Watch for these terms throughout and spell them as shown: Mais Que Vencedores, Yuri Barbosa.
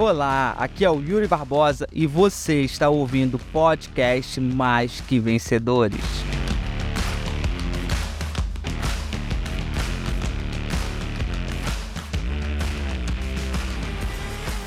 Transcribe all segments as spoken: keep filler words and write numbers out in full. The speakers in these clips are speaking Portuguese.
Olá, aqui é o Yuri Barbosa e você está ouvindo o podcast Mais Que Vencedores.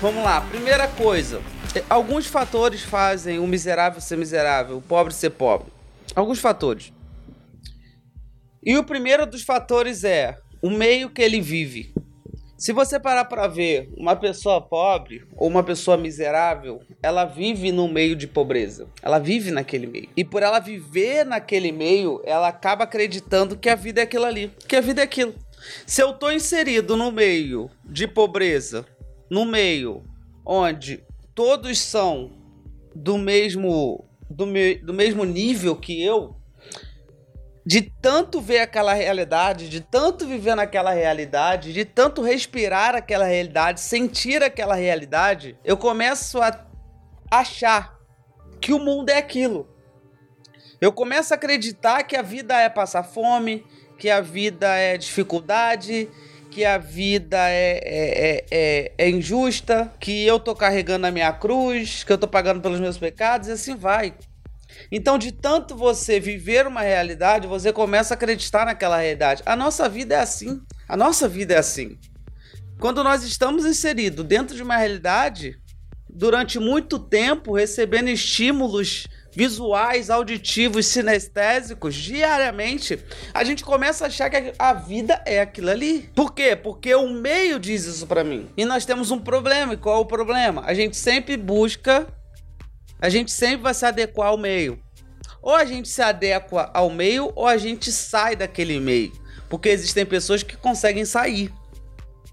Vamos lá, primeira coisa. Alguns fatores fazem o miserável ser miserável, o pobre ser pobre. Alguns fatores. E o primeiro dos fatores é o meio que ele vive. Se você parar para ver uma pessoa pobre ou uma pessoa miserável, ela vive num meio de pobreza. Ela vive naquele meio. E por ela viver naquele meio, ela acaba acreditando que a vida é aquilo ali. Que a vida é aquilo. Se eu tô inserido no meio de pobreza, no meio onde todos são do mesmo, do me, do mesmo nível que eu, de tanto ver aquela realidade, de tanto viver naquela realidade, de tanto respirar aquela realidade, sentir aquela realidade, eu começo a achar que o mundo é aquilo. Eu começo a acreditar que a vida é passar fome, que a vida é dificuldade, que a vida é, é, é, é injusta, que eu tô carregando a minha cruz, que eu tô pagando pelos meus pecados, e assim vai. Então, de tanto você viver uma realidade, você começa a acreditar naquela realidade. A nossa vida é assim. A nossa vida é assim. Quando nós estamos inseridos dentro de uma realidade, durante muito tempo, recebendo estímulos visuais, auditivos, cinestésicos, diariamente, a gente começa a achar que a vida é aquilo ali. Por quê? Porque o meio diz isso pra mim. E nós temos um problema. E qual é o problema? A gente sempre busca... A gente sempre vai se adequar ao meio. Ou a gente se adequa ao meio, ou a gente sai daquele meio. Porque existem pessoas que conseguem sair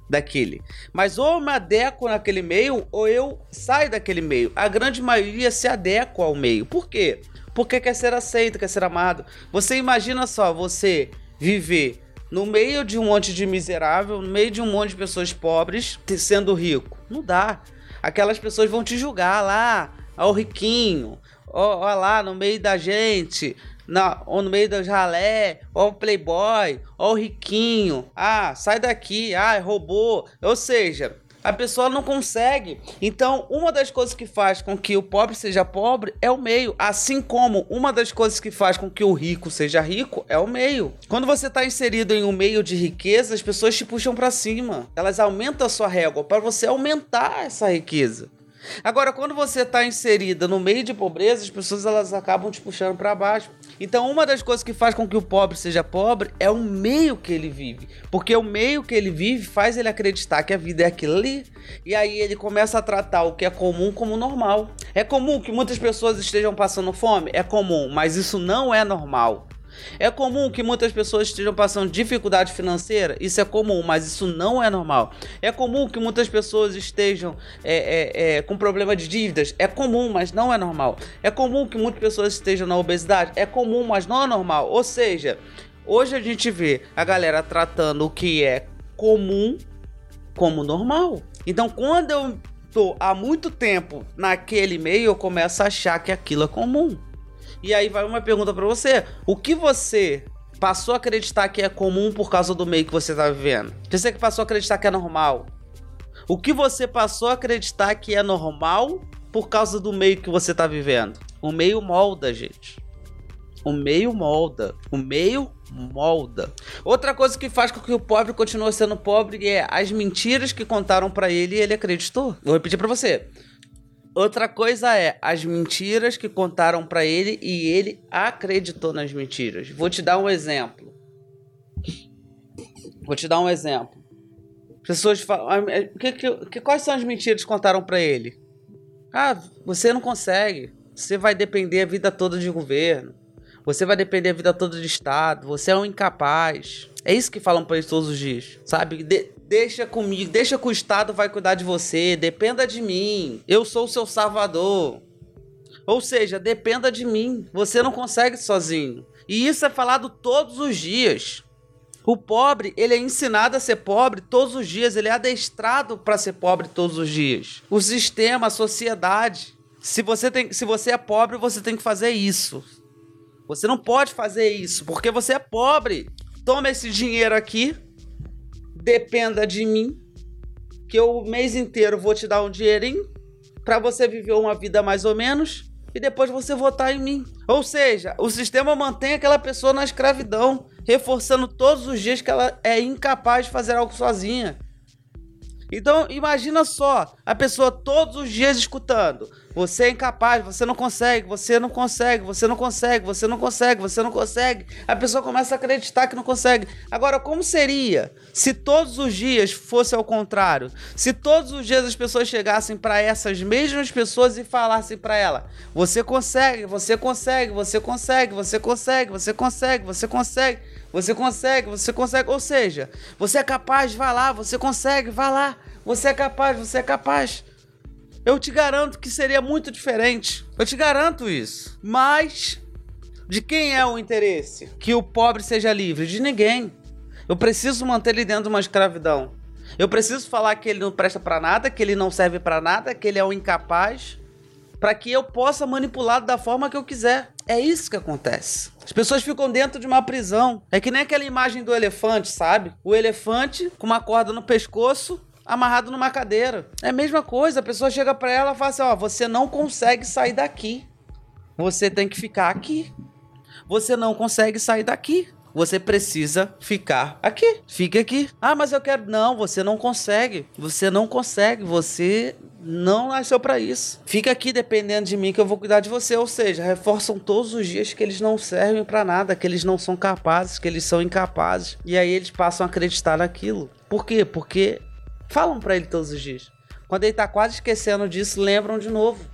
daquele. Mas ou eu me adequo naquele meio, ou eu saio daquele meio. A grande maioria se adequa ao meio. Por quê? Porque quer ser aceito, quer ser amado. Você imagina só, você viver no meio de um monte de miserável, no meio de um monte de pessoas pobres, sendo rico. Não dá. Aquelas pessoas vão te julgar lá. Olha o riquinho, olha lá no meio da gente, na, ou no meio do ralé, olha o playboy, olha o riquinho, ah, sai daqui, ah, roubou. Ou seja, a pessoa não consegue. Então, uma das coisas que faz com que o pobre seja pobre é o meio, assim como uma das coisas que faz com que o rico seja rico é o meio. Quando você está inserido em um meio de riqueza, as pessoas te puxam para cima, elas aumentam a sua régua para você aumentar essa riqueza. Agora, quando você está inserida no meio de pobreza, as pessoas elas acabam te puxando para baixo. Então, uma das coisas que faz com que o pobre seja pobre é o meio que ele vive. Porque o meio que ele vive faz ele acreditar que a vida é aquilo ali. E aí ele começa a tratar o que é comum como normal. É comum que muitas pessoas estejam passando fome? É comum, mas isso não é normal. É comum que muitas pessoas estejam passando dificuldade financeira? Isso é comum, mas isso não é normal. É comum que muitas pessoas estejam é, é, é, com problema de dívidas? É comum, mas não é normal. É comum que muitas pessoas estejam na obesidade? É comum, mas não é normal. Ou seja, hoje a gente vê a galera tratando o que é comum como normal. Então, quando eu tô há muito tempo naquele meio, eu começo a achar que aquilo é comum. E aí vai uma pergunta pra você. O que você passou a acreditar que é comum por causa do meio que você tá vivendo? Você que passou a acreditar que é normal? O que você passou a acreditar que é normal por causa do meio que você tá vivendo? O meio molda, gente. O meio molda. O meio molda. Outra coisa que faz com que o pobre continue sendo pobre é as mentiras que contaram pra ele e ele acreditou. Vou repetir pra você. Outra coisa é as mentiras que contaram pra ele e ele acreditou nas mentiras. Vou te dar um exemplo. Vou te dar um exemplo. Pessoas falam... Que, que, que, quais são as mentiras que contaram pra ele? Ah, você não consegue. Você vai depender a vida toda de governo. Você vai depender a vida toda de Estado. Você é um incapaz. É isso que falam pra eles todos os dias, sabe? De, deixa comigo, deixa que o Estado vai cuidar de você, dependa de mim, eu sou o seu salvador. Ou seja, dependa de mim, você não consegue sozinho. E isso é falado todos os dias. O pobre, ele é ensinado a ser pobre todos os dias, ele é adestrado para ser pobre todos os dias. O sistema, a sociedade, se você tem, se você é pobre, você tem que fazer isso. Você não pode fazer isso, porque você é pobre. Toma esse dinheiro aqui, dependa de mim, que eu o mês inteiro vou te dar um dinheirinho para você viver uma vida mais ou menos e depois você votar em mim. Ou seja, o sistema mantém aquela pessoa na escravidão, reforçando todos os dias que ela é incapaz de fazer algo sozinha. Então, imagina só, a pessoa todos os dias escutando: você é incapaz, você não consegue, você não consegue, você não consegue, você não consegue, você não consegue. A pessoa começa a acreditar que não consegue. Agora, como seria se todos os dias fosse ao contrário? Se todos os dias as pessoas chegassem para essas mesmas pessoas e falassem para ela: você consegue, você consegue, você consegue, você consegue, você consegue, você consegue, você consegue, você consegue. Ou seja, você é capaz, vai lá, você consegue, vai lá, você é capaz, você é capaz. Eu te garanto que seria muito diferente. Eu te garanto isso. Mas de quem é o interesse? Que o pobre seja livre? De ninguém. Eu preciso manter ele dentro de uma escravidão. Eu preciso falar que ele não presta pra nada, que ele não serve pra nada, que ele é um incapaz, pra que eu possa manipulá-lo da forma que eu quiser. É isso que acontece. As pessoas ficam dentro de uma prisão. É que nem aquela imagem do elefante, sabe? O elefante com uma corda no pescoço, amarrado numa cadeira. É a mesma coisa, a pessoa chega pra ela e fala assim: ó, você não consegue sair daqui, você tem que ficar aqui, você não consegue sair daqui, você precisa ficar aqui, fica aqui. Ah, mas eu quero. Não, você não consegue, você não consegue, você não nasceu pra isso, fica aqui dependendo de mim que eu vou cuidar de você. Ou seja, reforçam todos os dias que eles não servem pra nada, que eles não são capazes, que eles são incapazes, e aí eles passam a acreditar naquilo. Por quê? Porque falam pra ele todos os dias. Quando ele tá quase esquecendo disso, lembram de novo.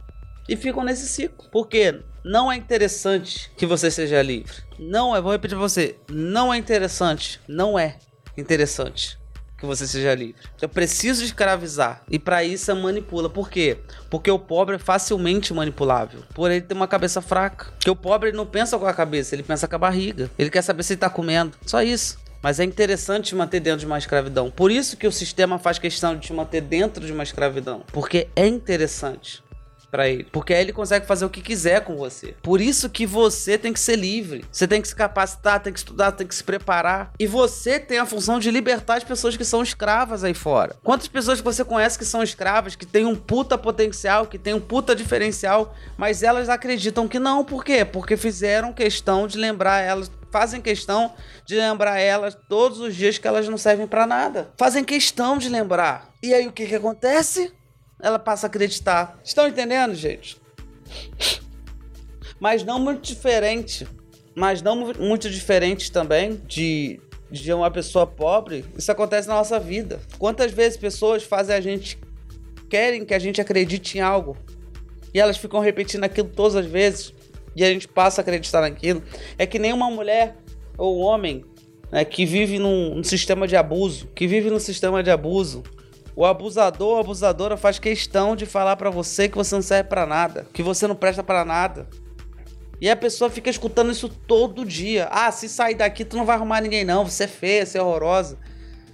E ficam nesse ciclo. Porque não é interessante que você seja livre. Não é, vou repetir pra você. Não é interessante, não é interessante que você seja livre. Eu preciso escravizar. E pra isso manipula. Por quê? Porque o pobre é facilmente manipulável. Por ele ter uma cabeça fraca. Porque o pobre ele não pensa com a cabeça, ele pensa com a barriga. Ele quer saber se ele tá comendo. Só isso. Mas é interessante manter dentro de uma escravidão. Por isso que o sistema faz questão de te manter dentro de uma escravidão. Porque é interessante pra ele. Porque aí ele consegue fazer o que quiser com você. Por isso que você tem que ser livre. Você tem que se capacitar, tem que estudar, tem que se preparar. E você tem a função de libertar as pessoas que são escravas aí fora. Quantas pessoas que você conhece que são escravas, que tem um puta potencial, que tem um puta diferencial, mas elas acreditam que não. Por quê? Porque fizeram questão de lembrar elas... Fazem questão de lembrar elas todos os dias que elas não servem pra nada. Fazem questão de lembrar. E aí o que que acontece? Ela passa a acreditar. Estão entendendo, gente? Mas não muito diferente. Mas não muito diferente também de, de uma pessoa pobre. Isso acontece na nossa vida. Quantas vezes pessoas fazem a gente... Querem que a gente acredite em algo. E elas ficam repetindo aquilo todas as vezes. E a gente passa a acreditar naquilo. É que nem uma mulher ou homem, né, que vive num, num sistema de abuso, que vive num sistema de abuso. O abusador ou abusadora faz questão de falar pra você que você não serve pra nada, que você não presta pra nada. E a pessoa fica escutando isso todo dia. Ah, se sair daqui tu não vai arrumar ninguém não, você é feia, você é horrorosa,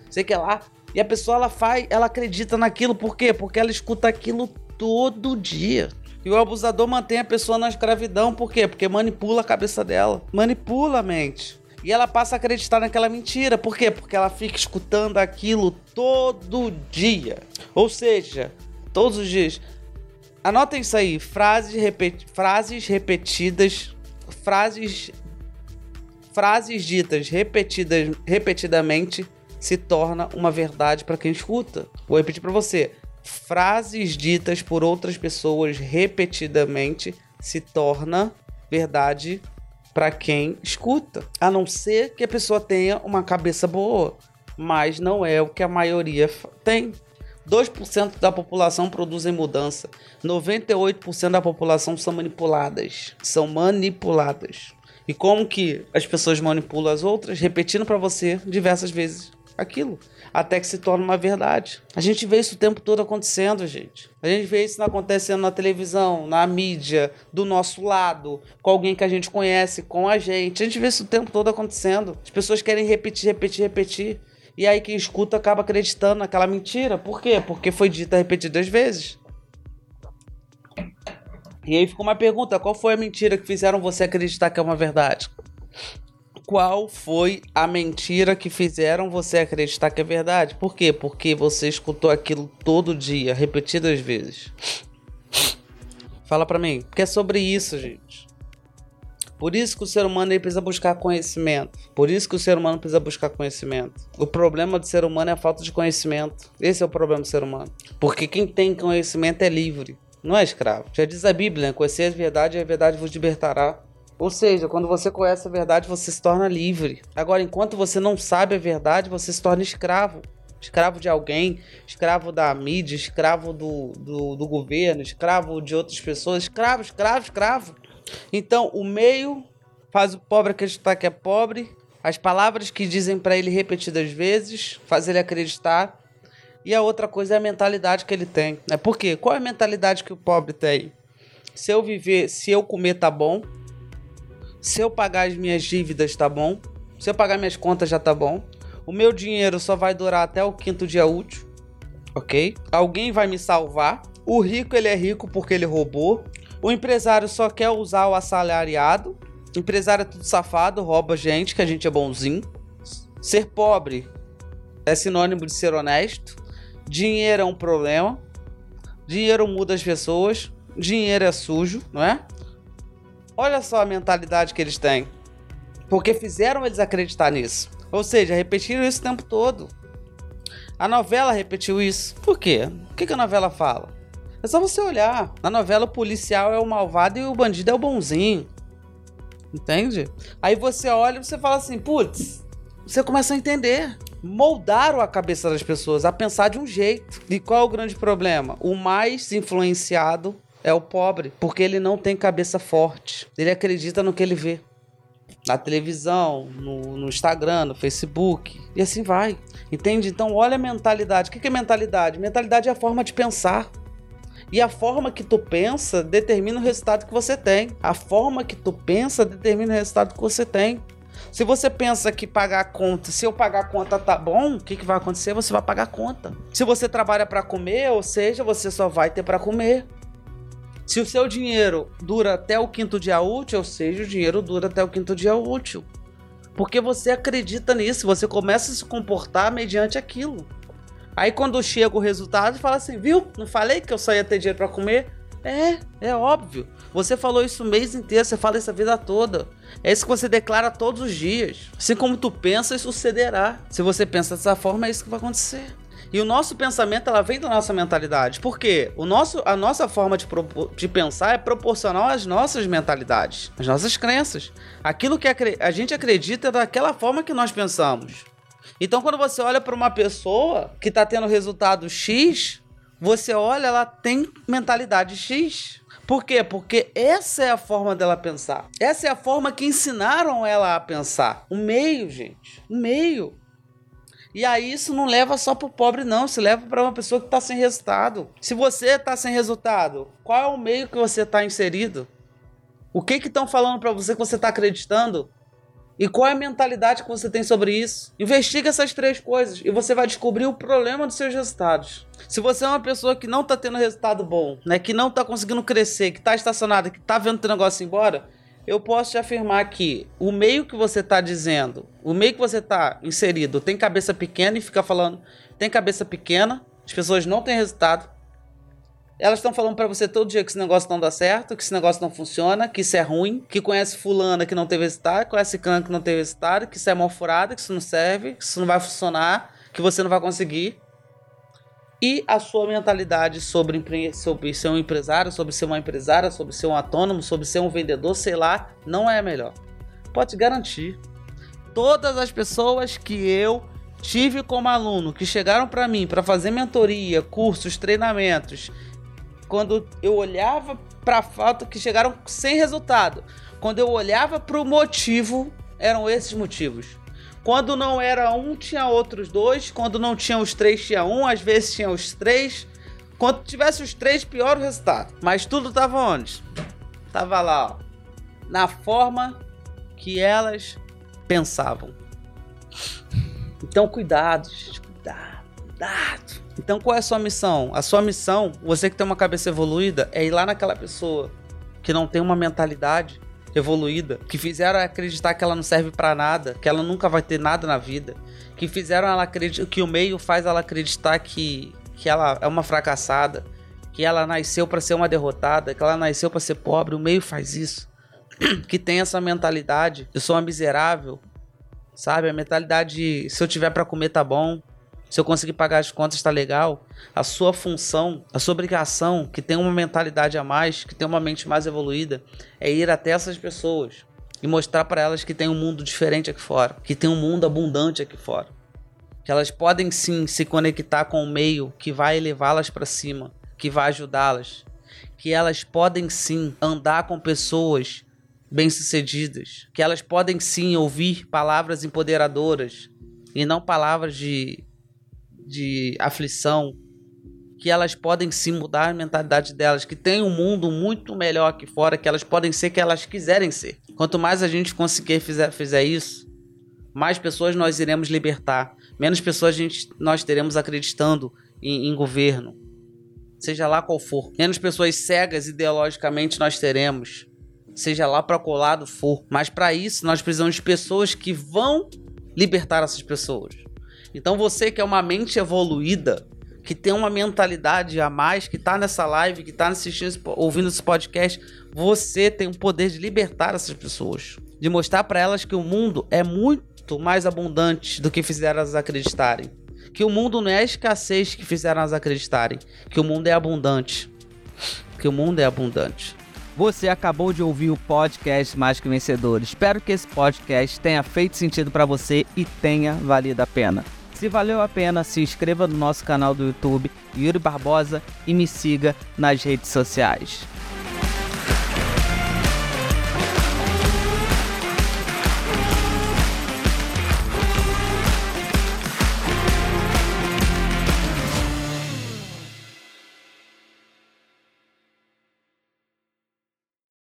sei que lá. E a pessoa ela faz, ela acredita naquilo. Por quê? Porque ela escuta aquilo todo dia. E o abusador mantém a pessoa na escravidão. Por quê? Porque manipula a cabeça dela. Manipula a mente. E ela passa a acreditar naquela mentira. Por quê? Porque ela fica escutando aquilo todo dia. Ou seja, todos os dias. Anotem isso aí. Frases, repeti- frases repetidas. Frases, frases ditas repetidas, repetidamente se torna uma verdade para quem escuta. Vou repetir para você. Frases ditas por outras pessoas repetidamente se torna verdade para quem escuta. A não ser que a pessoa tenha uma cabeça boa, mas não é o que a maioria tem. dois por cento da população produzem mudança. noventa e oito por cento da população são manipuladas. São manipuladas. E como que as pessoas manipulam as outras? Repetindo para você diversas vezes aquilo, até que se torna uma verdade. A gente vê isso o tempo todo acontecendo, gente. A gente vê isso acontecendo na televisão, na mídia, do nosso lado, com alguém que a gente conhece, com a gente. A gente vê isso o tempo todo acontecendo. As pessoas querem repetir, repetir, repetir. E aí quem escuta acaba acreditando naquela mentira. Por quê? Porque foi dita repetidas vezes. E aí ficou uma pergunta: qual foi a mentira que fizeram você acreditar que é uma verdade? Qual foi a mentira que fizeram você acreditar que é verdade? Por quê? Porque você escutou aquilo todo dia, repetidas vezes. Fala pra mim. Porque é sobre isso, gente. Por isso que o ser humano ele precisa buscar conhecimento. Por isso que o ser humano precisa buscar conhecimento. O problema do ser humano é a falta de conhecimento. Esse é o problema do ser humano. Porque quem tem conhecimento é livre, não é escravo. Já diz a Bíblia, né? Conheceis a verdade e a verdade vos libertará. Ou seja, quando você conhece a verdade, você se torna livre. Agora, enquanto você não sabe a verdade, você se torna escravo. Escravo de alguém, escravo da mídia, escravo do, do, do governo, escravo de outras pessoas, escravo, escravo, escravo. Então, o meio faz o pobre acreditar que é pobre, as palavras que dizem para ele repetidas vezes faz ele acreditar, e a outra coisa é a mentalidade que ele tem. Né? Por quê? Qual é a mentalidade que o pobre tem? Se eu viver, se eu comer, tá bom. Se eu pagar as minhas dívidas, tá bom. Se eu pagar minhas contas, já tá bom. O meu dinheiro só vai durar até o quinto dia útil, ok? Alguém vai me salvar. O rico, ele é rico porque ele roubou. O empresário só quer usar o assalariado. O empresário é tudo safado, rouba gente, que a gente é bonzinho. Ser pobre é sinônimo de ser honesto. Dinheiro é um problema. Dinheiro muda as pessoas. Dinheiro é sujo, não é? Olha só a mentalidade que eles têm. Porque fizeram eles acreditar nisso. Ou seja, repetiram isso o tempo todo. A novela repetiu isso. Por quê? O que a novela fala? É só você olhar. Na novela, o policial é o malvado e o bandido é o bonzinho. Entende? Aí você olha e você fala assim, putz, você começa a entender. Moldaram a cabeça das pessoas a pensar de um jeito. E qual é o grande problema? O mais influenciado é o pobre, porque ele não tem cabeça forte. Ele acredita no que ele vê. Na televisão, no, no Instagram, no Facebook, e assim vai. Entende? Então, olha a mentalidade. O que é mentalidade? Mentalidade é a forma de pensar. E a forma que tu pensa determina o resultado que você tem. A forma que tu pensa determina o resultado que você tem. Se você pensa que pagar a conta, se eu pagar a conta tá bom, o que, que vai acontecer? Você vai pagar a conta. Se você trabalha para comer, ou seja, você só vai ter para comer. Se o seu dinheiro dura até o quinto dia útil, ou seja, o dinheiro dura até o quinto dia útil. Porque você acredita nisso, você começa a se comportar mediante aquilo. Aí quando chega o resultado, fala assim, viu? Não falei que eu só ia ter dinheiro para comer? É, é óbvio. Você falou isso o mês inteiro, você fala isso a vida toda. É isso que você declara todos os dias. Assim como tu pensa, isso sucederá. Se você pensa dessa forma, é isso que vai acontecer. E o nosso pensamento, ela vem da nossa mentalidade. Por quê? O nosso, a nossa forma de, propo, de pensar é proporcional às nossas mentalidades, às nossas crenças. Aquilo que a, a gente acredita é daquela forma que nós pensamos. Então, quando você olha para uma pessoa que está tendo resultado X, você olha, ela tem mentalidade X. Por quê? Porque essa é a forma dela pensar. Essa é a forma que ensinaram ela a pensar. O meio, gente. O meio. E aí isso não leva só para o pobre, não. Isso leva para uma pessoa que está sem resultado. Se você está sem resultado, qual é o meio que você está inserido? O que que estão falando para você que você está acreditando? E qual é a mentalidade que você tem sobre isso? Investiga essas três coisas e você vai descobrir o problema dos seus resultados. Se você é uma pessoa que não está tendo resultado bom, né, que não está conseguindo crescer, que está estacionada, que está vendo o negócio embora, eu posso te afirmar que o meio que você está dizendo, o meio que você está inserido, tem cabeça pequena e fica falando, tem cabeça pequena, as pessoas não têm resultado. Elas estão falando para você todo dia que esse negócio não dá certo, que esse negócio não funciona, que isso é ruim, que conhece fulana que não teve resultado, que conhece cana que não teve resultado, que isso é mal furado, que isso não serve, que isso não vai funcionar, que você não vai conseguir. E a sua mentalidade sobre, empre... sobre ser um empresário, sobre ser uma empresária, sobre ser um autônomo, sobre ser um vendedor, sei lá, não é a melhor. Pode garantir. Todas as pessoas que eu tive como aluno, que chegaram para mim para fazer mentoria, cursos, treinamentos, quando eu olhava para a falta, que chegaram sem resultado. Quando eu olhava para o motivo, eram esses motivos. Quando não era um, tinha outros dois. Quando não tinha os três, tinha um. Às vezes tinha os três. Quando tivesse os três, pior o resultado. Mas tudo estava onde? Estava lá, ó. Na forma que elas pensavam. Então, cuidado, gente. Cuidado, cuidado. Então, qual é a sua missão? A sua missão, você que tem uma cabeça evoluída, é ir lá naquela pessoa que não tem uma mentalidade evoluída, que fizeram acreditar que ela não serve pra nada, que ela nunca vai ter nada na vida, que fizeram ela acreditar, que o meio faz ela acreditar que, que ela é uma fracassada, que ela nasceu pra ser uma derrotada, que ela nasceu pra ser pobre, o meio faz isso, que tem essa mentalidade, eu sou uma miserável, sabe, a mentalidade de, se eu tiver pra comer tá bom, se eu conseguir pagar as contas tá legal, a sua função, a sua obrigação, que tem uma mentalidade a mais, que tem uma mente mais evoluída, é ir até essas pessoas e mostrar para elas que tem um mundo diferente aqui fora, que tem um mundo abundante aqui fora, que elas podem sim se conectar com o meio que vai elevá-las para cima, que vai ajudá-las, que elas podem sim andar com pessoas bem-sucedidas, que elas podem sim ouvir palavras empoderadoras e não palavras de de aflição, que elas podem sim mudar a mentalidade delas, que tem um mundo muito melhor aqui fora, que elas podem ser que elas quiserem ser. Quanto mais a gente conseguir fizer, fizer isso, mais pessoas nós iremos libertar, menos pessoas a gente, nós teremos acreditando em, em governo, seja lá qual for. Menos pessoas cegas ideologicamente nós teremos, seja lá para qual lado for. Mas para isso nós precisamos de pessoas que vão libertar essas pessoas. Então você que é uma mente evoluída, que tem uma mentalidade a mais, que está nessa live, que está assistindo, ouvindo esse podcast, você tem o poder de libertar essas pessoas, de mostrar para elas que o mundo é muito mais abundante do que fizeram elas acreditarem, que o mundo não é a escassez que fizeram elas acreditarem, que o mundo é abundante, que o mundo é abundante. Você acabou de ouvir o podcast Mais Que Vencedores. Espero que esse podcast tenha feito sentido para você e tenha valido a pena. Se valeu a pena, se inscreva no nosso canal do YouTube, Yuri Barbosa, e me siga nas redes sociais.